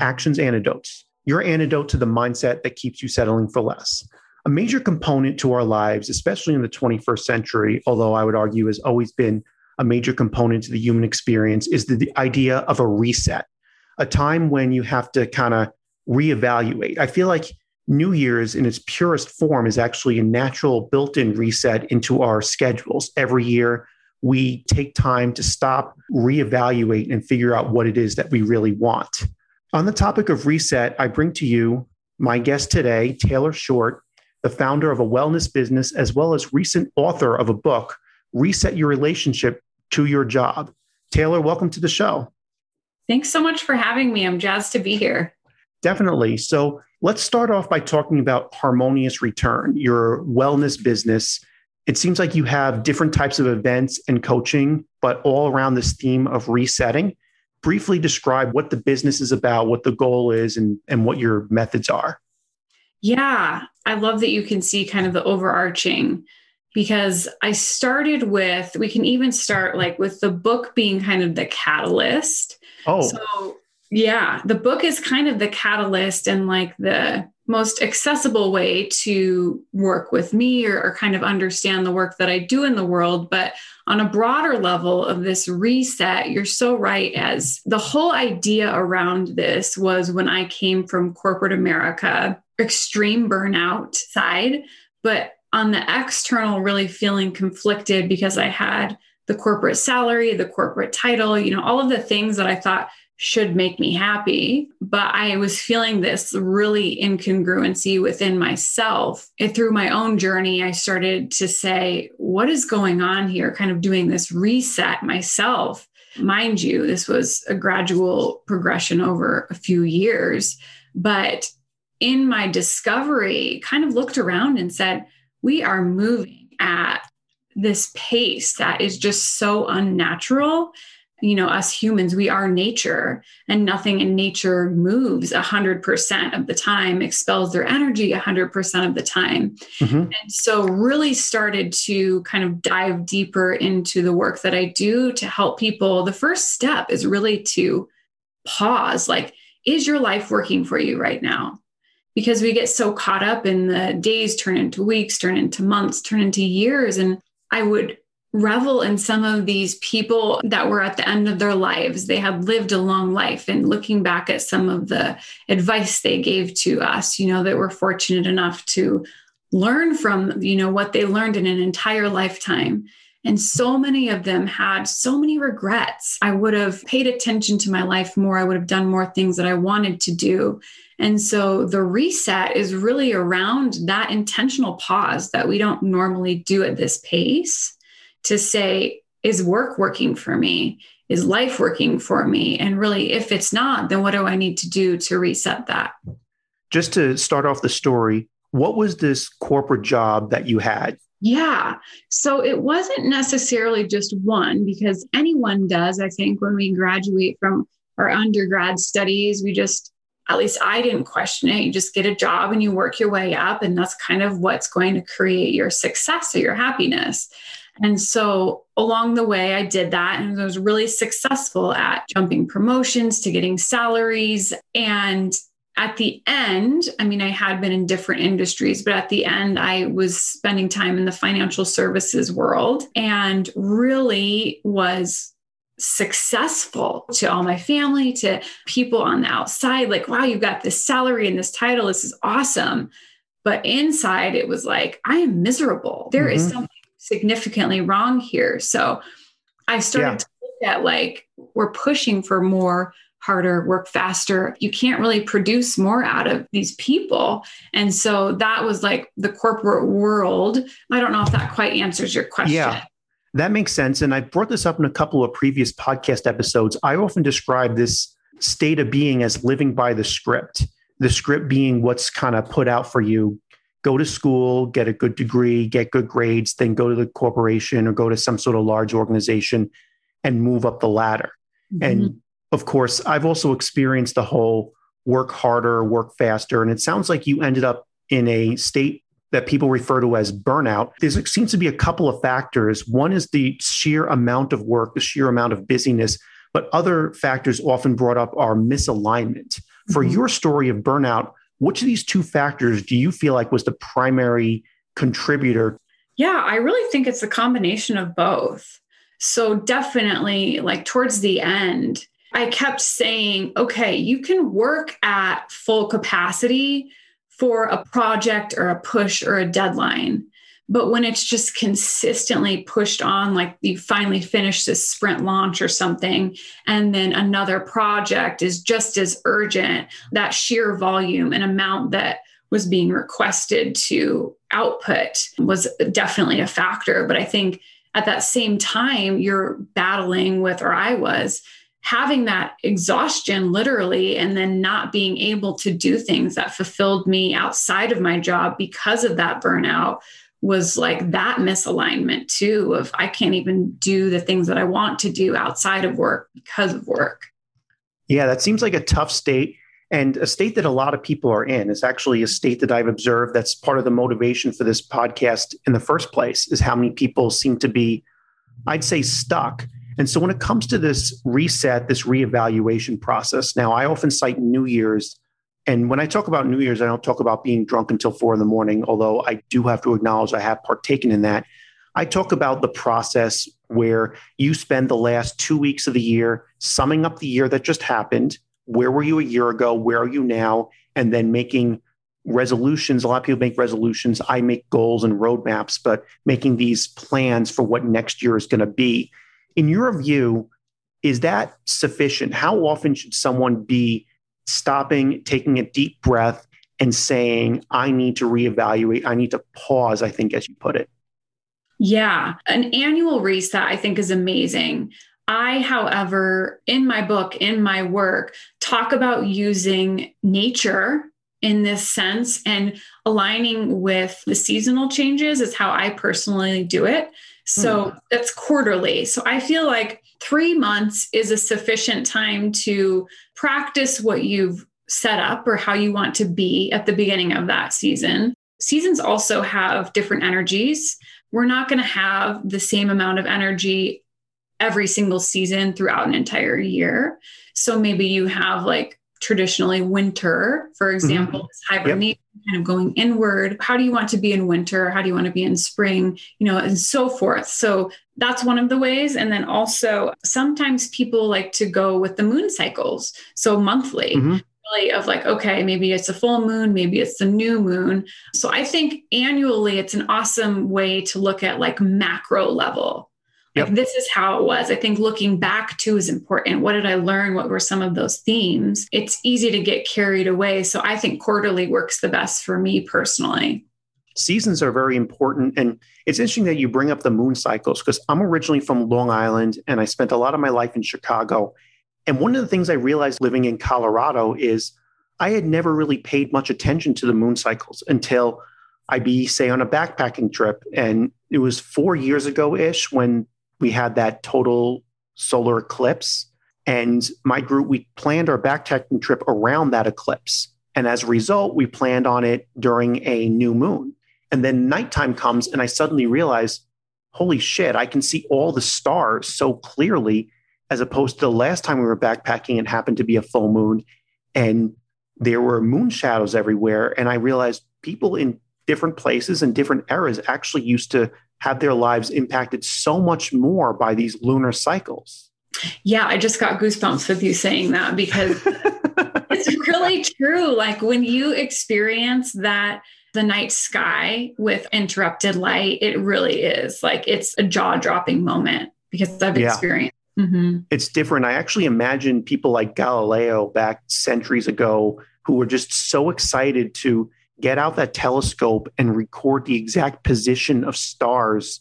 actions antidotes, your antidote to the mindset that keeps you settling for less. A major component to our lives, especially in the 21st century, although I would argue has always been a major component to the human experience, is the idea of a reset, a time when you have to kind of reevaluate. I feel like New Year's in its purest form is actually a natural built-in reset into our schedules. Every year, we take time to stop, reevaluate, and figure out what it is that we really want. On the topic of reset, I bring to you my guest today, Taylor Short, the founder of a wellness business, as well as recent author of a book, Reset Your Relationship to Your Job. Taylor, welcome to the show. Thanks so much for having me. I'm jazzed to be here. Definitely. So let's start off by talking about Harmonious Return, your wellness business. It seems like you have different types of events and coaching, but all around this theme of resetting. Briefly describe what the business is about, what the goal is, and what your methods are. Yeah, I love that you can see kind of the overarching, because I started with, we can even start like with the book being kind of the catalyst. Oh, so yeah, the book is kind of the catalyst and like the most accessible way to work with me or kind of understand the work that I do in the world. But on a broader level of this reset, you're so right, as the whole idea around this was when I came from corporate America, extreme burnout side, but on the external, really feeling conflicted because I had the corporate salary, the corporate title, you know, all of the things that I thought should make me happy. But I was feeling this really incongruency within myself. And through my own journey, I started to say, what is going on here? Kind of doing this reset myself. Mind you, this was a gradual progression over a few years. But in my discovery, kind of looked around and said, we are moving at this pace that is just so unnatural. You know, us humans, we are nature, and nothing in nature moves 100% of the time, expels their energy 100% of the time. Mm-hmm. And so really started to kind of dive deeper into the work that I do to help people. The first step is really to pause. Like, is your life working for you right now? Because we get so caught up in the days turn into weeks, turn into months, turn into years. And I would revel in some of these people that were at the end of their lives. They had lived a long life, and looking back at some of the advice they gave to us, you know, that we're fortunate enough to learn from, you know, what they learned in an entire lifetime. And so many of them had so many regrets. I would have paid attention to my life more. I would have done more things that I wanted to do. And so the reset is really around that intentional pause that we don't normally do at this pace to say, is work working for me? Is life working for me? And really, if it's not, then what do I need to do to reset that? Just to start off the story, what was this corporate job that you had? Yeah. So it wasn't necessarily just one, because anyone does. I think when we graduate from our undergrad studies, we just, at least I didn't question it. You just get a job and you work your way up, and that's kind of what's going to create your success or your happiness. And so along the way, I did that and I was really successful at jumping promotions to getting salaries. And at the end, I mean, I had been in different industries, but at the end, I was spending time in the financial services world and really was successful to all my family, to people on the outside, like, wow, you got this salary and this title. This is awesome. But inside, it was like, I am miserable. There is something significantly wrong here. So I started to look at, like, we're pushing for more, harder, work faster. You can't really produce more out of these people. And so that was like the corporate world. I don't know if that quite answers your question. Yeah, that makes sense. And I brought this up in a couple of previous podcast episodes. I often describe this state of being as living by the script being what's kind of put out for you. Go to school, get a good degree, get good grades, then go to the corporation or go to some sort of large organization and move up the ladder. Mm-hmm. And of course, I've also experienced the whole work harder, work faster. And it sounds like you ended up in a state that people refer to as burnout. There seems to be a couple of factors. One is the sheer amount of work, the sheer amount of busyness, but other factors often brought up are misalignment. For your story of burnout, which of these two factors do you feel like was the primary contributor? Yeah, I really think it's a combination of both. So definitely, like towards the end, I kept saying, okay, you can work at full capacity for a project or a push or a deadline. But when it's just consistently pushed on, like you finally finish this sprint launch or something, and then another project is just as urgent, that sheer volume and amount that was being requested to output was definitely a factor. But I think at that same time, you're battling with, or I was, having that exhaustion literally, and then not being able to do things that fulfilled me outside of my job because of that burnout. Was like that misalignment too of I can't even do the things that I want to do outside of work because of work. Yeah, that seems like a tough state, and a state that a lot of people are in. It's actually a state that I've observed that's part of the motivation for this podcast in the first place, is how many people seem to be, I'd say, stuck. And so when it comes to this reset, this reevaluation process, now I often cite New Year's. And when I talk about New Year's, I don't talk about being drunk until 4 a.m, although I do have to acknowledge I have partaken in that. I talk about the process where you spend the last 2 weeks of the year summing up the year that just happened. Where were you a year ago? Where are you now? And then making resolutions. A lot of people make resolutions. I make goals and roadmaps, but making these plans for what next year is going to be. In your view, is that sufficient? How often should someone be stopping, taking a deep breath and saying, I need to reevaluate. I need to pause, I think, as you put it. Yeah. An annual reset, I think, is amazing. I, however, in my book, in my work, talk about using nature in this sense and aligning with the seasonal changes is how I personally do it. So that's quarterly. So I feel like 3 months is a sufficient time to practice what you've set up or how you want to be at the beginning of that season. Seasons also have different energies. We're not going to have the same amount of energy every single season throughout an entire year. So maybe you have like traditionally winter, for example, this hibernation kind of going inward. How do you want to be in winter? How do you want to be in spring? You know, and so forth. So that's one of the ways. And then also sometimes people like to go with the moon cycles. So monthly, really of like, okay, maybe it's a full moon, maybe it's the new moon. So I think annually it's an awesome way to look at like macro level. Like this is how it was. I think looking back too is important. What did I learn? What were some of those themes? It's easy to get carried away. So I think quarterly works the best for me personally. Seasons are very important. And it's interesting that you bring up the moon cycles, because I'm originally from Long Island and I spent a lot of my life in Chicago. And one of the things I realized living in Colorado is I had never really paid much attention to the moon cycles until I'd be, say, on a backpacking trip. And it was 4 years ago-ish when we had that total solar eclipse, and my group, we planned our backpacking trip around that eclipse. And as a result, we planned on it during a new moon. And then nighttime comes and I suddenly realize, holy shit, I can see all the stars so clearly, as opposed to the last time we were backpacking, it happened to be a full moon and there were moon shadows everywhere. And I realized people in different places and different eras actually used to have their lives impacted so much more by these lunar cycles. Yeah, I just got goosebumps with you saying that because it's really true. Like when you experience that, the night sky with interrupted light, it really is like it's a jaw-dropping moment because I've experienced. It's different. I actually imagine people like Galileo back centuries ago who were just so excited to get out that telescope and record the exact position of stars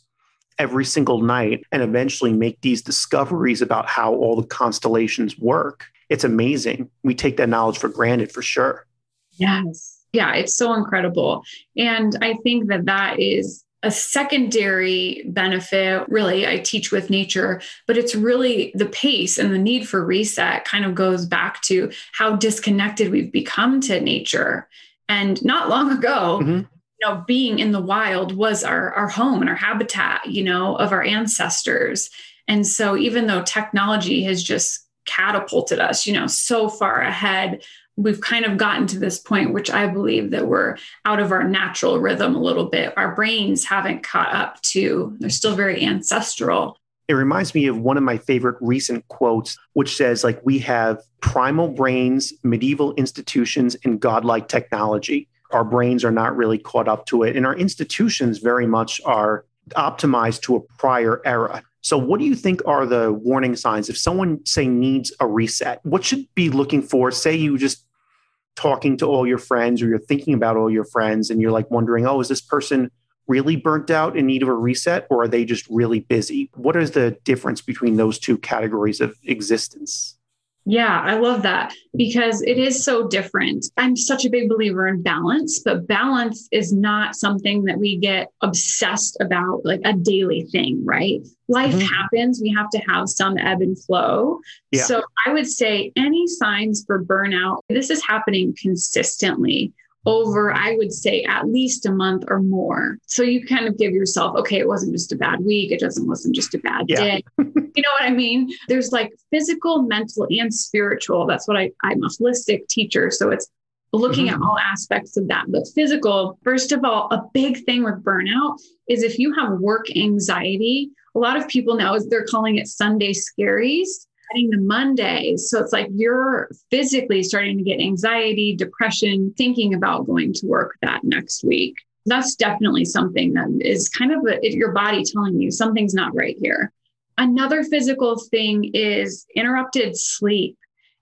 every single night and eventually make these discoveries about how all the constellations work. It's amazing. We take that knowledge for granted for sure. Yes. Yeah, it's so incredible. And I think that that is a secondary benefit, really. I teach with nature, but it's really the pace and the need for reset kind of goes back to how disconnected we've become to nature. And not long ago, you know, being in the wild was our home and our habitat, you know, of our ancestors. And so even though technology has just catapulted us, you know, so far ahead, we've kind of gotten to this point, which I believe that we're out of our natural rhythm a little bit. Our brains haven't caught up to, they're still very ancestral. It reminds me of one of my favorite recent quotes, which says, like, we have primal brains, medieval institutions, and godlike technology. Our brains are not really caught up to it. And our institutions very much are optimized to a prior era. So what do you think are the warning signs if someone, say, needs a reset? What should be looking for? Say you just talking to all your friends, or you're thinking about all your friends, and you're like wondering, oh, is this person really burnt out in need of a reset, or are they just really busy? What is the difference between those two categories of existence? Yeah, I love that because it is so different. I'm such a big believer in balance, but balance is not something that we get obsessed about, like a daily thing, right? Life happens. We have to have some ebb and flow. Yeah. So I would say any signs for burnout, this is happening consistently over, I would say, at least a month or more. So you kind of give yourself, okay, it wasn't just a bad week. It wasn't just a bad day. You know what I mean? There's like physical, mental, and spiritual. That's what I'm a holistic teacher. So it's looking at all aspects of that. But physical, first of all, a big thing with burnout is if you have work anxiety, a lot of people now is they're calling it Sunday scaries, heading to Mondays. So it's like you're physically starting to get anxiety, depression, thinking about going to work that next week. That's definitely something that is kind of your body telling you something's not right here. Another physical thing is interrupted sleep,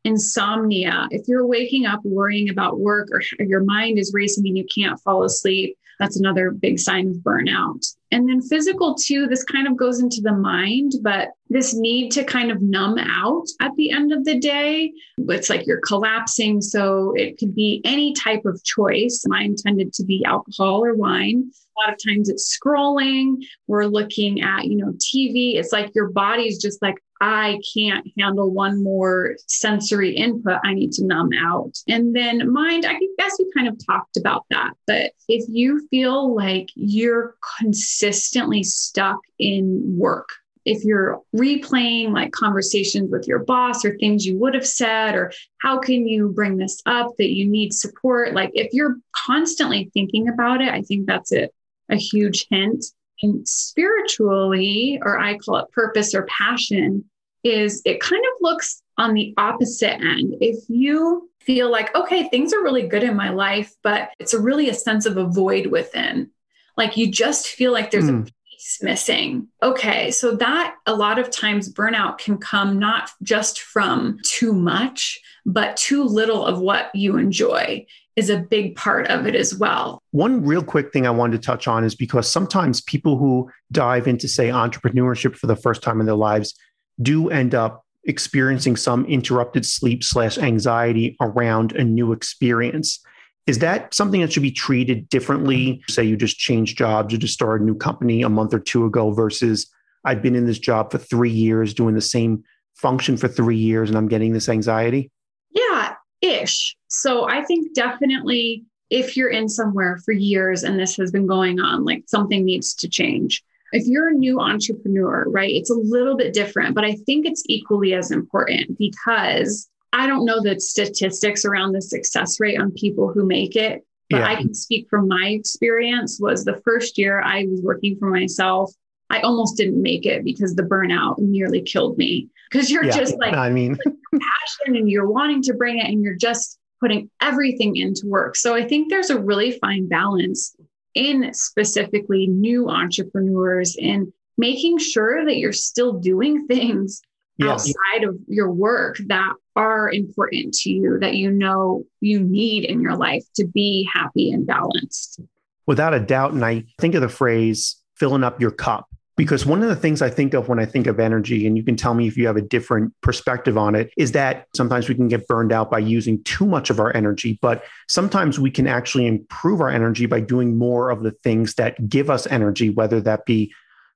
insomnia. If you're waking up worrying about work, or your mind is racing and you can't fall asleep, that's another big sign of burnout. And then physical too, this kind of goes into the mind, but this need to kind of numb out at the end of the day, it's like you're collapsing. So it could be any type of choice. Mine tended to be alcohol or wine. A lot of times it's scrolling. We're looking at, TV. It's like your body's just like, I can't handle one more sensory input. I need to numb out. And then mind, I guess we kind of talked about that. But if you feel like you're consistently stuck in work, if you're replaying like conversations with your boss or things you would have said, or how can you bring this up that you need support? Like if you're constantly thinking about it, I think that's a huge hint. And spiritually, or I call it purpose or passion, is it kind of looks on the opposite end. If you feel like, okay, things are really good in my life, but it's really a sense of a void within, like you just feel like there's a piece missing. Okay. So that a lot of times burnout can come not just from too much, but too little of what you enjoy is a big part of it as well. One real quick thing I wanted to touch on is because sometimes people who dive into, say, entrepreneurship for the first time in their lives do end up experiencing some interrupted sleep / anxiety around a new experience. Is that something that should be treated differently? Say you just changed jobs, you just started a new company a month or two ago versus I've been in this job for 3 years doing the same function for 3 years and I'm getting this anxiety? Yeah. Ish. So I think definitely if you're in somewhere for years and this has been going on, like something needs to change. If you're a new entrepreneur, right, it's a little bit different, but I think it's equally as important because I don't know the statistics around the success rate on people who make it, but I can speak from my experience was the first year I was working for myself, I almost didn't make it because the burnout nearly killed me. Because you're just like, I mean, like passion and you're wanting to bring it and you're just putting everything into work. So I think there's a really fine balance in specifically new entrepreneurs in making sure that you're still doing things outside of your work that are important to you, that you need in your life to be happy and balanced. Without a doubt. And I think of the phrase, filling up your cup. Because one of the things I think of when I think of energy, and you can tell me if you have a different perspective on it, is that sometimes we can get burned out by using too much of our energy, but sometimes we can actually improve our energy by doing more of the things that give us energy, whether that be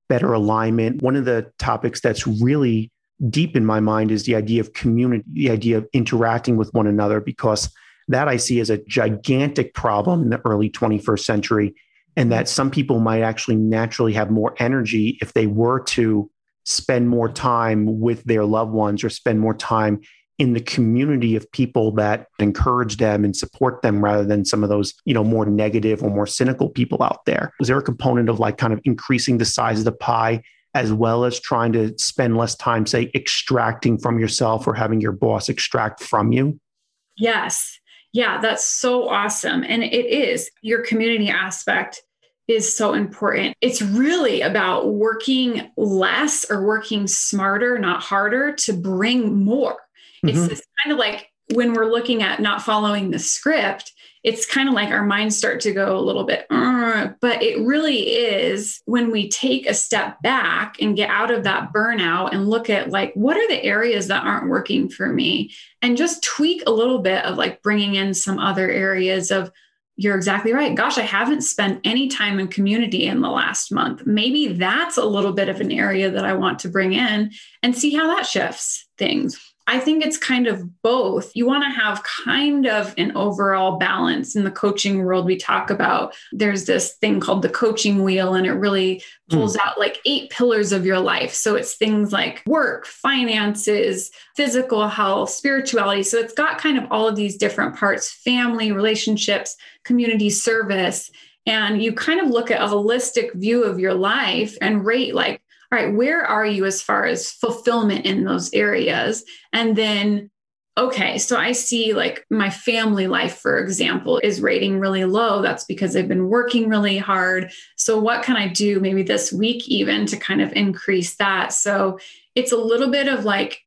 better alignment. One of the topics that's really deep in my mind is the idea of community, the idea of interacting with one another, because that I see as a gigantic problem in the early 21st century. And that some people might actually naturally have more energy if they were to spend more time with their loved ones or spend more time in the community of people that encourage them and support them rather than some of those, you know, more negative or more cynical people out there? Is there a component of like kind of increasing the size of the pie as well as trying to spend less time, say, extracting from yourself or having your boss extract from you? Yes. Yeah, that's so awesome. And it is. Your community aspect is so important. It's really about working less or working smarter, not harder, to bring more. Mm-hmm. It's kind of like when we're looking at not following the script, it's kind of like our minds start to go a little bit, but it really is when we take a step back and get out of that burnout and look at like, what are the areas that aren't working for me? And just tweak a little bit of like bringing in some other areas of, you're exactly right. Gosh, I haven't spent any time in community in the last month. Maybe that's a little bit of an area that I want to bring in and see how that shifts things. I think it's kind of both. You want to have kind of an overall balance. In the coaching world, we talk about there's this thing called the coaching wheel, and it really pulls out like 8 pillars of your life. So it's things like work, finances, physical health, spirituality. So it's got kind of all of these different parts: family, relationships, community service. And you kind of look at a holistic view of your life and rate like, all right, where are you as far as fulfillment in those areas? And then, okay, so I see like my family life, for example, is rating really low. That's because I've been working really hard. So what can I do maybe this week even to kind of increase that? So it's a little bit of like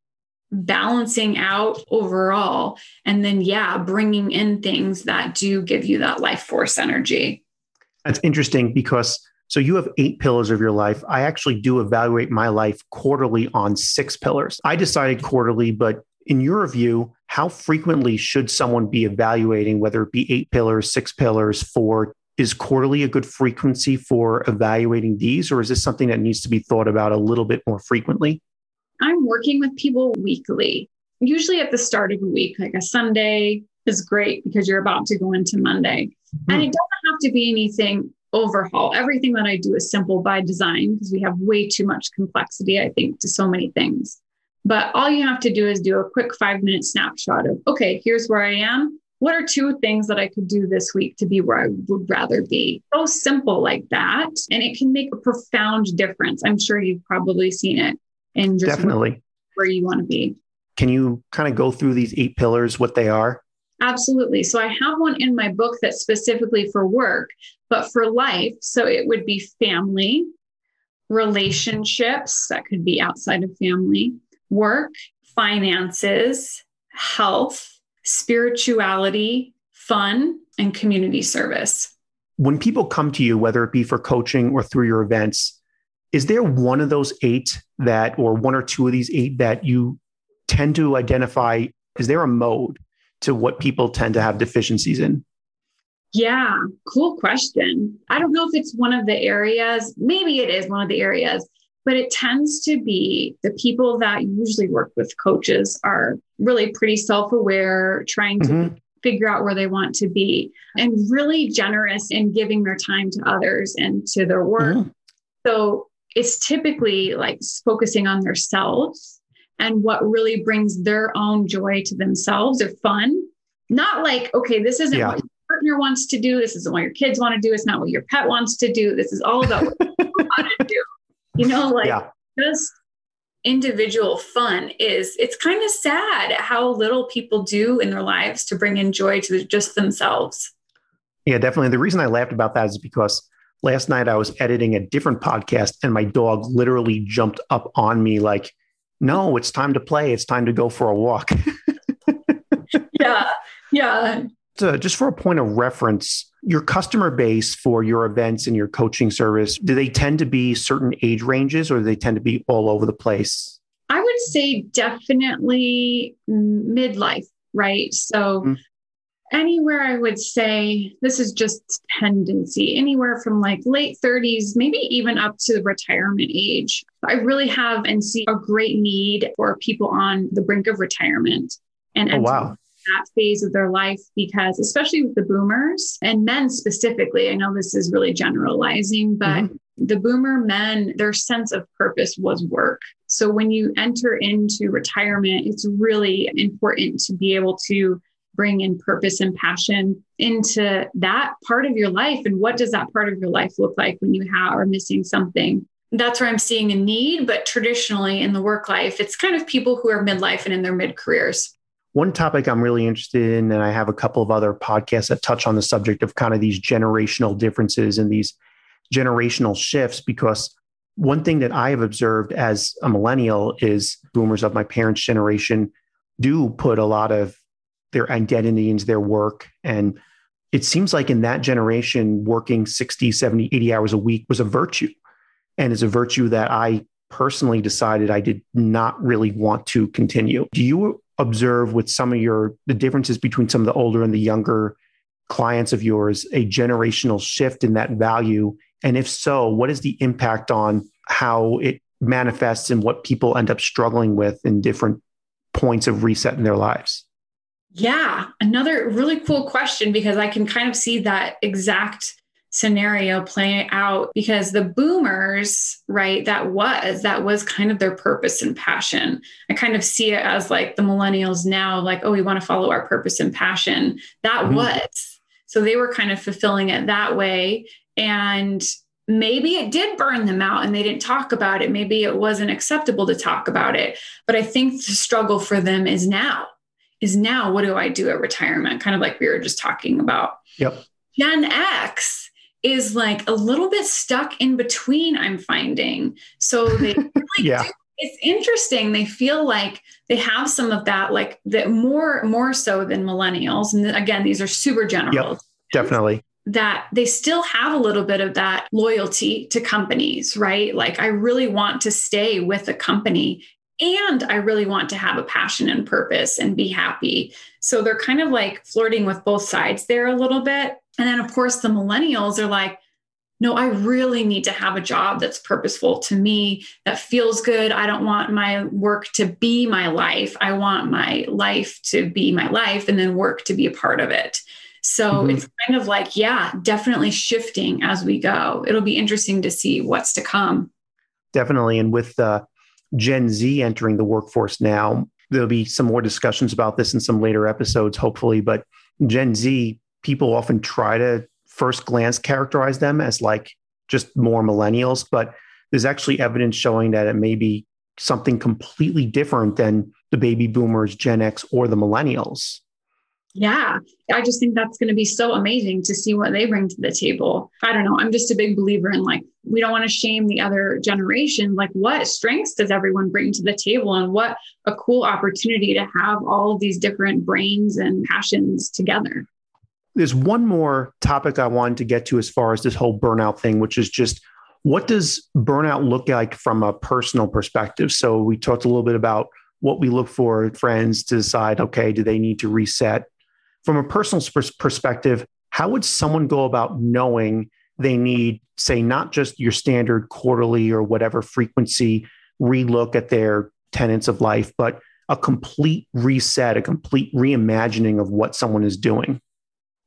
balancing out overall. And then, yeah, bringing in things that do give you that life force energy. That's interesting because so you have 8 pillars of your life. I actually do evaluate my life quarterly on 6 pillars. I decided quarterly, but in your view, how frequently should someone be evaluating, whether it be 8 pillars, 6 pillars, 4? Is quarterly a good frequency for evaluating these, or is this something that needs to be thought about a little bit more frequently? I'm working with people weekly, usually at the start of the week, like a Sunday is great because you're about to go into Monday. And it doesn't have to be anything overhaul. Everything that I do is simple by design because we have way too much complexity, I think, to so many things. But all you have to do is do a quick 5-minute snapshot of, okay, here's where I am. What are 2 things that I could do this week to be where I would rather be? So simple like that. And it can make a profound difference. I'm sure you've probably seen it in just definitely where you want to be. Can you kind of go through these 8 pillars, what they are? Absolutely. So I have one in my book that's specifically for work, but for life. So it would be family, relationships, that could be outside of family, work, finances, health, spirituality, fun, and community service. When people come to you, whether it be for coaching or through your events, is there one of those 8 that, or 1 or 2 of these 8 that you tend to identify? Is there a mode to what people tend to have deficiencies in? Yeah, cool question. I don't know if it's one of the areas, maybe it is one of the areas, but it tends to be the people that usually work with coaches are really pretty self-aware, trying to figure out where they want to be and really generous in giving their time to others and to their work. So it's typically like focusing on themselves and what really brings their own joy to themselves or fun. Not like, okay, this isn't what your partner wants to do. This isn't what your kids want to do. It's not what your pet wants to do. This is all about what you want to do. You know, like just individual fun is, it's kind of sad how little people do in their lives to bring in joy to just themselves. Yeah, definitely. The reason I laughed about that is because last night I was editing a different podcast and my dog literally jumped up on me like, no, it's time to play. It's time to go for a walk. Yeah. So just for a point of reference, your customer base for your events and your coaching service, do they tend to be certain age ranges or do they tend to be all over the place? I would say definitely midlife, right? So anywhere I would say, this is just tendency, anywhere from like late 30s, maybe even up to retirement age. I really have and see a great need for people on the brink of retirement and that phase of their life, because especially with the boomers and men specifically, I know this is really generalizing, but the boomer men, their sense of purpose was work. So when you enter into retirement, it's really important to be able to bring in purpose and passion into that part of your life. And what does that part of your life look like when you are missing something? That's where I'm seeing a need. But traditionally in the work life, it's kind of people who are midlife and in their mid-careers. One topic I'm really interested in, and I have a couple of other podcasts that touch on the subject of kind of these generational differences and these generational shifts, because one thing that I have observed as a millennial is boomers of my parents' generation do put a lot of their identity into their work. And it seems like in that generation, working 60, 70, 80 hours a week was a virtue. And it's a virtue that I personally decided I did not really want to continue. Do you observe with some of the differences between some of the older and the younger clients of yours, a generational shift in that value? And if so, what is the impact on how it manifests and what people end up struggling with in different points of reset in their lives? Yeah, another really cool question, because I can kind of see that exact scenario playing out, because the boomers, right, that was kind of their purpose and passion. I kind of see it as like the millennials now, like, oh, we want to follow our purpose and passion. That was, so they were kind of fulfilling it that way. And maybe it did burn them out and they didn't talk about it. Maybe it wasn't acceptable to talk about it. But I think the struggle for them is now, what do I do at retirement? Kind of like we were just talking about. Yep. Gen X is like a little bit stuck in between, I'm finding. So they really do. It's interesting. They feel like they have some of that, like that more so than millennials. And again, these are super general. Yep, definitely. That they still have a little bit of that loyalty to companies, right? Like, I really want to stay with a company and I really want to have a passion and purpose and be happy. So they're kind of like flirting with both sides there a little bit. And then, of course, the millennials are like, no, I really need to have a job that's purposeful to me, that feels good. I don't want my work to be my life. I want my life to be my life and then work to be a part of it. So it's kind of like, yeah, definitely shifting as we go. It'll be interesting to see what's to come. Definitely. And with Gen Z entering the workforce now, there'll be some more discussions about this in some later episodes, hopefully. But Gen Z, people often try to first glance characterize them as like just more millennials, but there's actually evidence showing that it may be something completely different than the baby boomers, Gen X, or the millennials. Yeah. I just think that's going to be so amazing to see what they bring to the table. I don't know. I'm just a big believer in, like, we don't want to shame the other generation. Like, what strengths does everyone bring to the table, and what a cool opportunity to have all of these different brains and passions together. There's one more topic I wanted to get to as far as this whole burnout thing, which is just, what does burnout look like from a personal perspective? So we talked a little bit about what we look for friends to decide, okay, do they need to reset? From a personal perspective, how would someone go about knowing they need, say, not just your standard quarterly or whatever frequency relook at their tenets of life, but a complete reset, a complete reimagining of what someone is doing?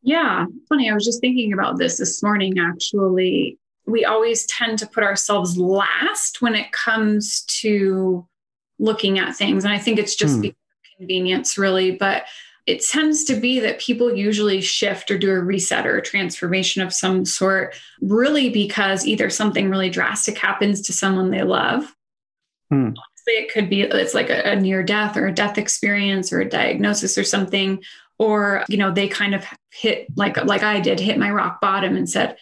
Yeah. Funny. I was just thinking about this morning, actually. We always tend to put ourselves last when it comes to looking at things. And I think it's just because of convenience, really. But it tends to be that people usually shift or do a reset or a transformation of some sort, really, because either something really drastic happens to someone they love. Honestly, it could be, it's like a near death or a death experience or a diagnosis or something. Or, you know, they kind of hit, like I did, hit my rock bottom and said,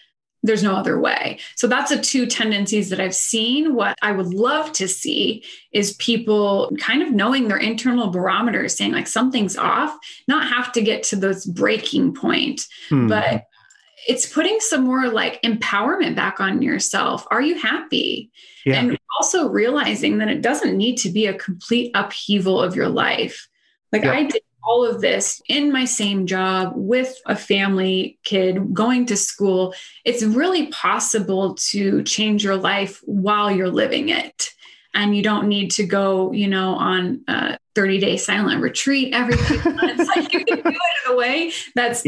there's no other way. So that's the two tendencies that I've seen. What I would love to see is people kind of knowing their internal barometer, saying like something's off, not have to get to this breaking point, but it's putting some more like empowerment back on yourself. Are you happy? Yeah. And also realizing that it doesn't need to be a complete upheaval of your life. Like I did all of this in my same job with a family, kid, going to school. It's really possible to change your life while you're living it. And you don't need to go, you know, on a 30-day silent retreat every few months. Like, you can do it in a way that's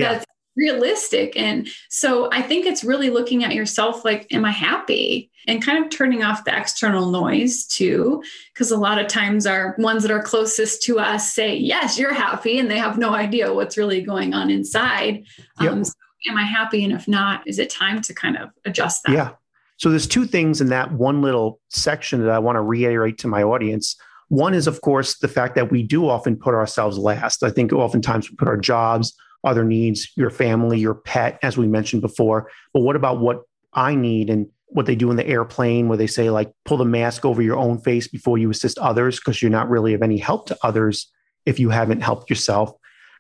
realistic. And so I think it's really looking at yourself, like, am I happy? And kind of turning off the external noise too, because a lot of times our ones that are closest to us say, yes, you're happy. And they have no idea what's really going on inside. Yep. So am I happy? And if not, is it time to kind of adjust that? Yeah. So there's two things in that one little section that I want to reiterate to my audience. One is, of course, the fact that we do often put ourselves last. I think oftentimes we put our jobs, other needs, your family, your pet, as we mentioned before. But what about what I need and what they do in the airplane where they say, like, pull the mask over your own face before you assist others, because you're not really of any help to others if you haven't helped yourself.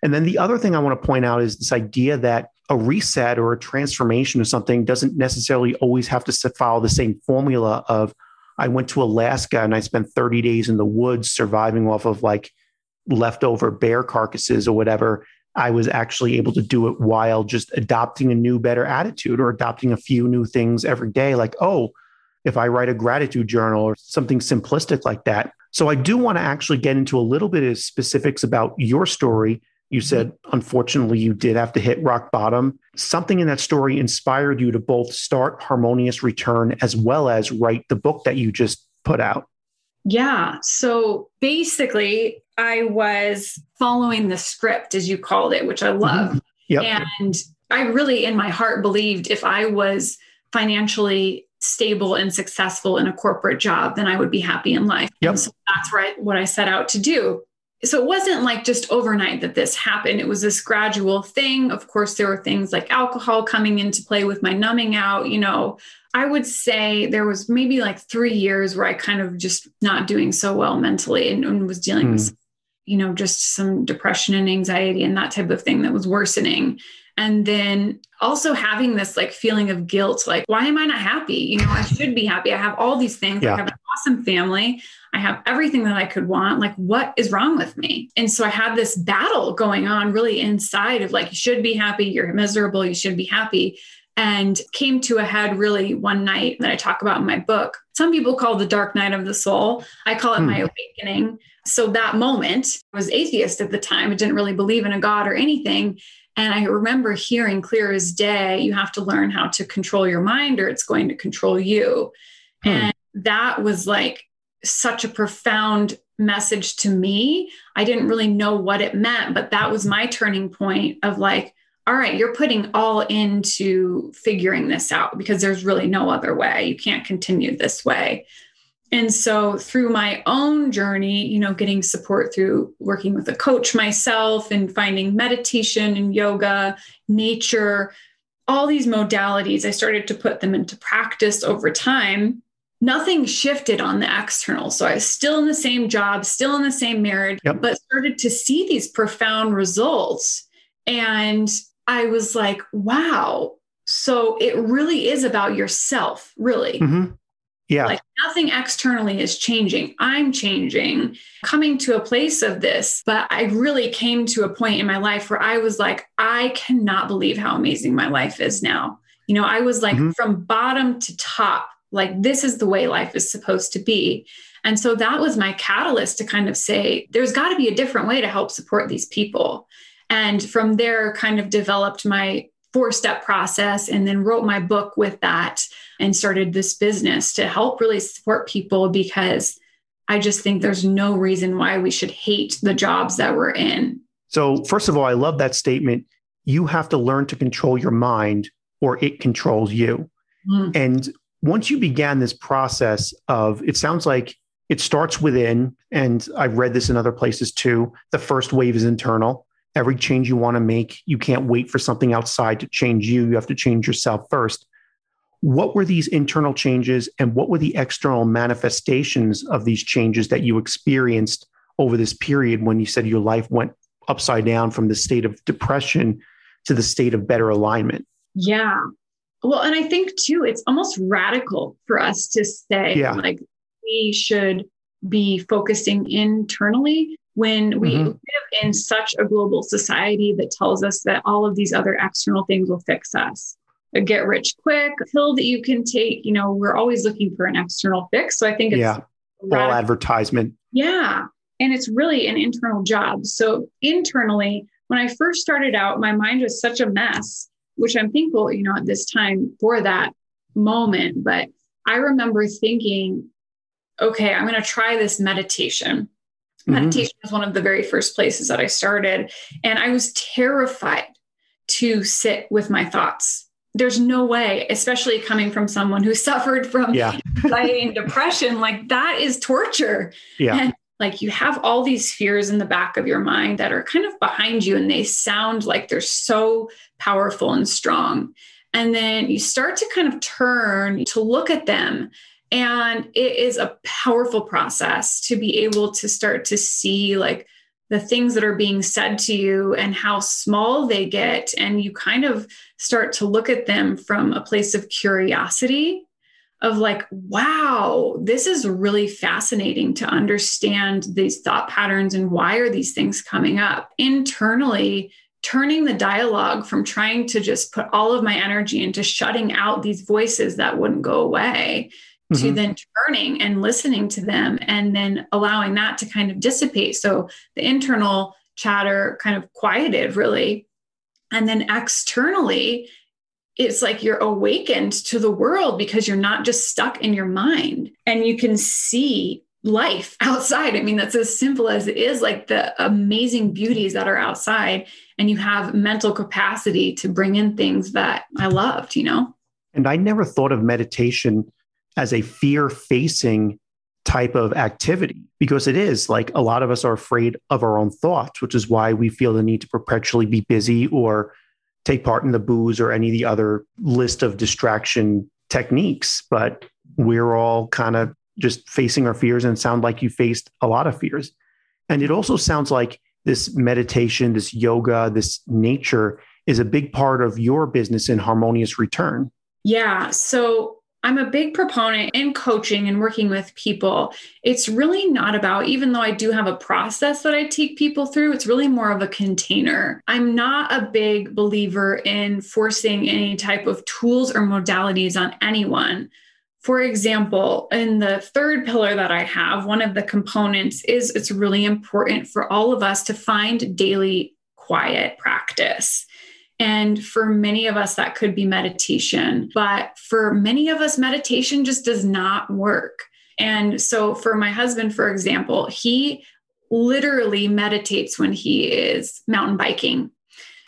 And then the other thing I want to point out is this idea that a reset or a transformation of something doesn't necessarily always have to follow the same formula of, I went to Alaska and I spent 30 days in the woods surviving off of like leftover bear carcasses or whatever. I was actually able to do it while just adopting a new, better attitude or adopting a few new things every day. Like, oh, if I write a gratitude journal or something simplistic like that. So I do want to actually get into a little bit of specifics about your story. You said, unfortunately, you did have to hit rock bottom. Something in that story inspired you to both start Harmonious Return as well as write the book that you just put out. Yeah. So basically, I was following the script, as you called it, which I love. Mm-hmm. Yep. And I really, in my heart, believed if I was financially stable and successful in a corporate job, then I would be happy in life. Yep. And so that's what I set out to do. So it wasn't like just overnight that this happened. It was this gradual thing. Of course, there were things like alcohol coming into play with my numbing out. You know, I would say there was maybe like 3 years where I kind of just not doing so well mentally and was dealing with, you know, just some depression and anxiety and that type of thing that was worsening. And then also having this like feeling of guilt, like, why am I not happy? You know, I should be happy. I have all these things. Yeah. I have an awesome family. I have everything that I could want. Like, what is wrong with me? And so I had this battle going on really inside of like, you should be happy. You're miserable. You should be happy. And came to a head really one night that I talk about in my book. Some people call the dark night of the soul. I call it my awakening. So that moment, I was atheist at the time. I didn't really believe in a God or anything. And I remember hearing clear as day, you have to learn how to control your mind or it's going to control you. And that was like such a profound message to me. I didn't really know what it meant, but that was my turning point of like, all right, you're putting all into figuring this out because there's really no other way. You can't continue this way. And so through my own journey, you know, getting support through working with a coach myself and finding meditation and yoga, nature, all these modalities, I started to put them into practice over time. Nothing shifted on the external. So I was still in the same job, still in the same marriage, but started to see these profound results. And I was like, wow. So it really is about yourself, really. Mm-hmm. Yeah. Like nothing externally is changing. I'm changing, coming to a place of this. But I really came to a point in my life where I was like, I cannot believe how amazing my life is now. You know, I was like from bottom to top, like this is the way life is supposed to be. And so that was my catalyst to kind of say, there's got to be a different way to help support these people. And from there kind of developed my 4-step process and then wrote my book with that and started this business to help really support people because I just think there's no reason why we should hate the jobs that we're in. So first of all, I love that statement. You have to learn to control your mind or it controls you. And once you began this process of, it sounds like it starts within, and I've read this in other places too. The first wave is internal. Every change you want to make, you can't wait for something outside to change you. You have to change yourself first. What were these internal changes and what were the external manifestations of these changes that you experienced over this period when you said your life went upside down from the state of depression to the state of better alignment? Yeah. Well, and I think too, it's almost radical for us to say like we should be focusing internally when we live in such a global society that tells us that all of these other external things will fix us. A get rich quick pill that you can take, you know, we're always looking for an external fix. So I think it's all advertisement. Yeah. And it's really an internal job. So internally, when I first started out, my mind was such a mess, which I'm thankful, at this time for that moment. But I remember thinking, okay, I'm going to try this meditation. Meditation was one of the very first places that I started. And I was terrified to sit with my thoughts. There's no way, especially coming from someone who suffered from anxiety and depression, like that is torture. Yeah. And like you have all these fears in the back of your mind that are kind of behind you and they sound like they're so powerful and strong. And then you start to kind of turn to look at them. And it is a powerful process to be able to start to see like the things that are being said to you and how small they get. And you kind of start to look at them from a place of curiosity of like, wow, this is really fascinating to understand these thought patterns and why are these things coming up internally. Turning the dialogue from trying to just put all of my energy into shutting out these voices that wouldn't go away to then turning and listening to them and then allowing that to kind of dissipate. So the internal chatter kind of quieted really. And then externally, it's like you're awakened to the world because you're not just stuck in your mind and you can see life outside. I mean, that's as simple as it is, like the amazing beauties that are outside, and you have mental capacity to bring in things that I loved, And I never thought of meditation as a fear-facing type of activity, because it is like a lot of us are afraid of our own thoughts, which is why we feel the need to perpetually be busy or take part in the booze or any of the other list of distraction techniques. But we're all kind of just facing our fears, and sound like you faced a lot of fears. And it also sounds like this meditation, this yoga, this nature is a big part of your business in Harmonious Return. Yeah. So I'm a big proponent in coaching and working with people. It's really not about, even though I do have a process that I take people through, it's really more of a container. I'm not a big believer in forcing any type of tools or modalities on anyone. For example, in the third pillar that I have, one of the components is it's really important for all of us to find daily quiet practice. And for many of us, that could be meditation. But for many of us, meditation just does not work. And so for my husband, for example, he literally meditates when he is mountain biking.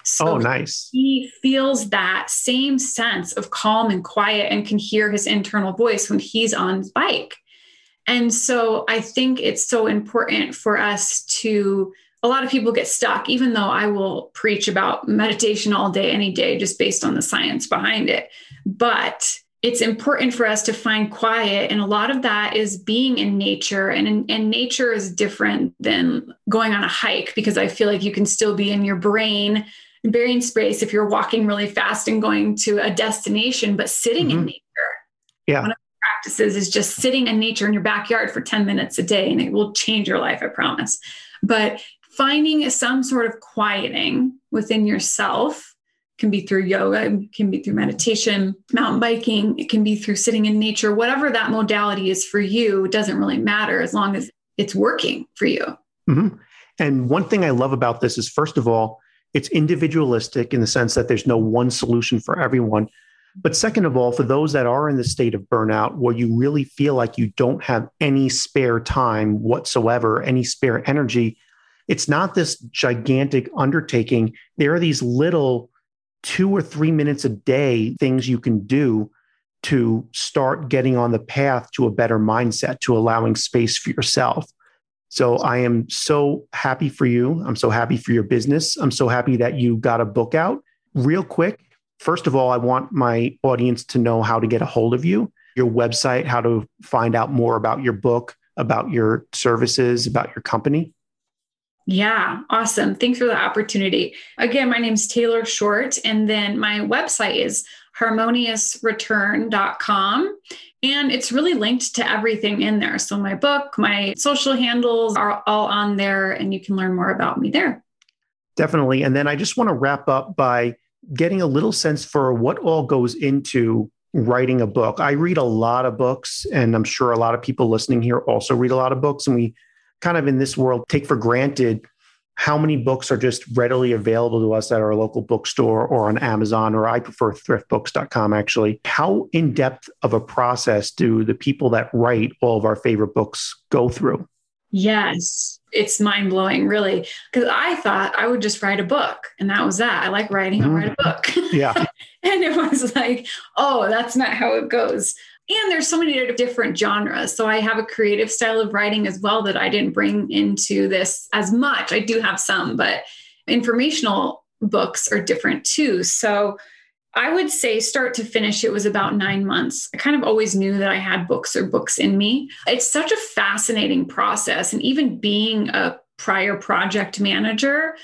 So nice. He feels that same sense of calm and quiet and can hear his internal voice when he's on his bike. And so I think it's so important for us to, a lot of people get stuck, even though I will preach about meditation all day, any day, just based on the science behind it. But it's important for us to find quiet. And a lot of that is being in nature, and nature is different than going on a hike, because I feel like you can still be in your brain burying space if you're walking really fast and going to a destination, but sitting in nature. Yeah. One of the practices is just sitting in nature in your backyard for 10 minutes a day, and it will change your life, I promise. But finding some sort of quieting within yourself can be through yoga, it can be through meditation, mountain biking, it can be through sitting in nature, whatever that modality is for you, it doesn't really matter as long as it's working for you. Mm-hmm. And one thing I love about this is, first of all, it's individualistic in the sense that there's no one solution for everyone. But second of all, for those that are in the state of burnout, where you really feel like you don't have any spare time whatsoever, any spare energy, it's not this gigantic undertaking. There are these little 2 or 3 minutes a day things you can do to start getting on the path to a better mindset, to allowing space for yourself. So I am so happy for you. I'm so happy for your business. I'm so happy that you got a book out. Real quick, first of all, I want my audience to know how to get a hold of you, your website, how to find out more about your book, about your services, about your company. Yeah, awesome. Thanks for the opportunity. Again, my name's Taylor Short, and then my website is harmoniousreturn.com. And it's really linked to everything in there. So my book, my social handles are all on there, and you can learn more about me there. Definitely. And then I just want to wrap up by getting a little sense for what all goes into writing a book. I read a lot of books, and I'm sure a lot of people listening here also read a lot of books. And we kind of in this world take for granted how many books are just readily available to us at our local bookstore or on Amazon, or I prefer thriftbooks.com actually. How in-depth of a process do the people that write all of our favorite books go through? Yes, it's mind-blowing, really, because I thought I would just write a book and that was that. I like writing, I'll write a book. Yeah. And it was like, oh, that's not how it goes. And there's so many different genres. So I have a creative style of writing as well that I didn't bring into this as much. I do have some, but informational books are different too. So I would say start to finish, it was about 9 months. I kind of always knew that I had books or books in me. It's such a fascinating process. And even being a prior project manager,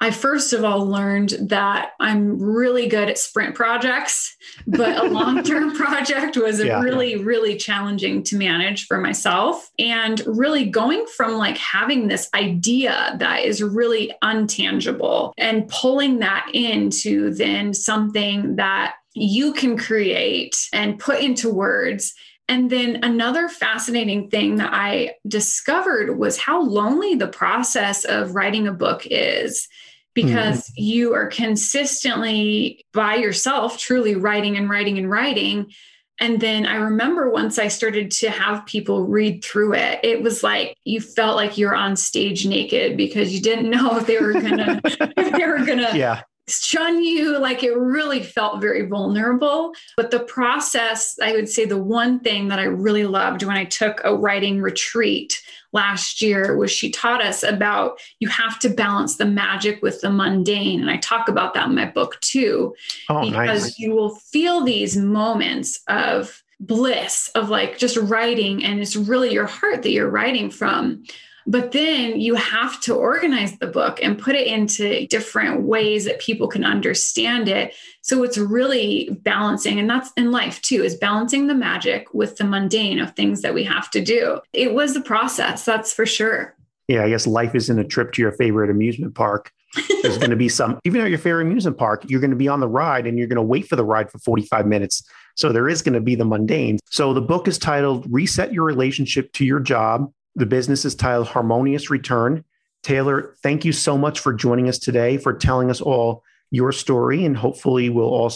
I first of all learned that I'm really good at sprint projects, but a long-term project was really challenging to manage for myself. And really going from like having this idea that is really untangible and pulling that into then something that you can create and put into words. And then another fascinating thing that I discovered was how lonely the process of writing a book is. Because you are consistently by yourself, truly writing. And then I remember once I started to have people read through it, it was like, you felt like you're on stage naked because you didn't know if they were gonna, shun you. Like it really felt very vulnerable. But the process, I would say the one thing that I really loved when I took a writing retreat last year was she taught us about you have to balance the magic with the mundane. And I talk about that in my book too, you will feel these moments of bliss of like just writing. And it's really your heart that you're writing from. But then you have to organize the book and put it into different ways that people can understand it. So it's really balancing. And that's in life too, is balancing the magic with the mundane of things that we have to do. It was the process, that's for sure. Yeah, I guess life isn't a trip to your favorite amusement park. There's going to be some, even at your favorite amusement park, you're going to be on the ride and you're going to wait for the ride for 45 minutes. So there is going to be the mundane. So the book is titled Reset Your Relationship to Your Job. The business is titled Harmonious Return. Taylor, thank you so much for joining us today, for telling us all your story. And hopefully we'll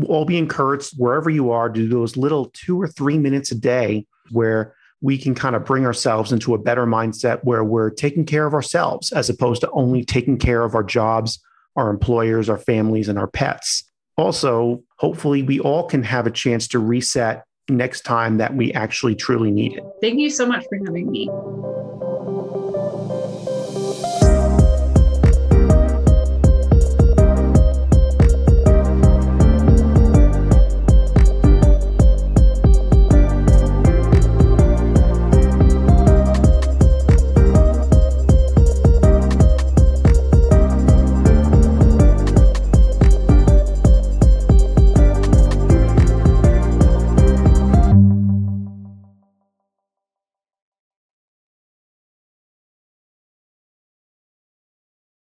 all be encouraged wherever you are to do those little 2 or 3 minutes a day where we can kind of bring ourselves into a better mindset where we're taking care of ourselves as opposed to only taking care of our jobs, our employers, our families, and our pets. Also, hopefully we all can have a chance to reset next time that we actually truly need it. Thank you so much for having me.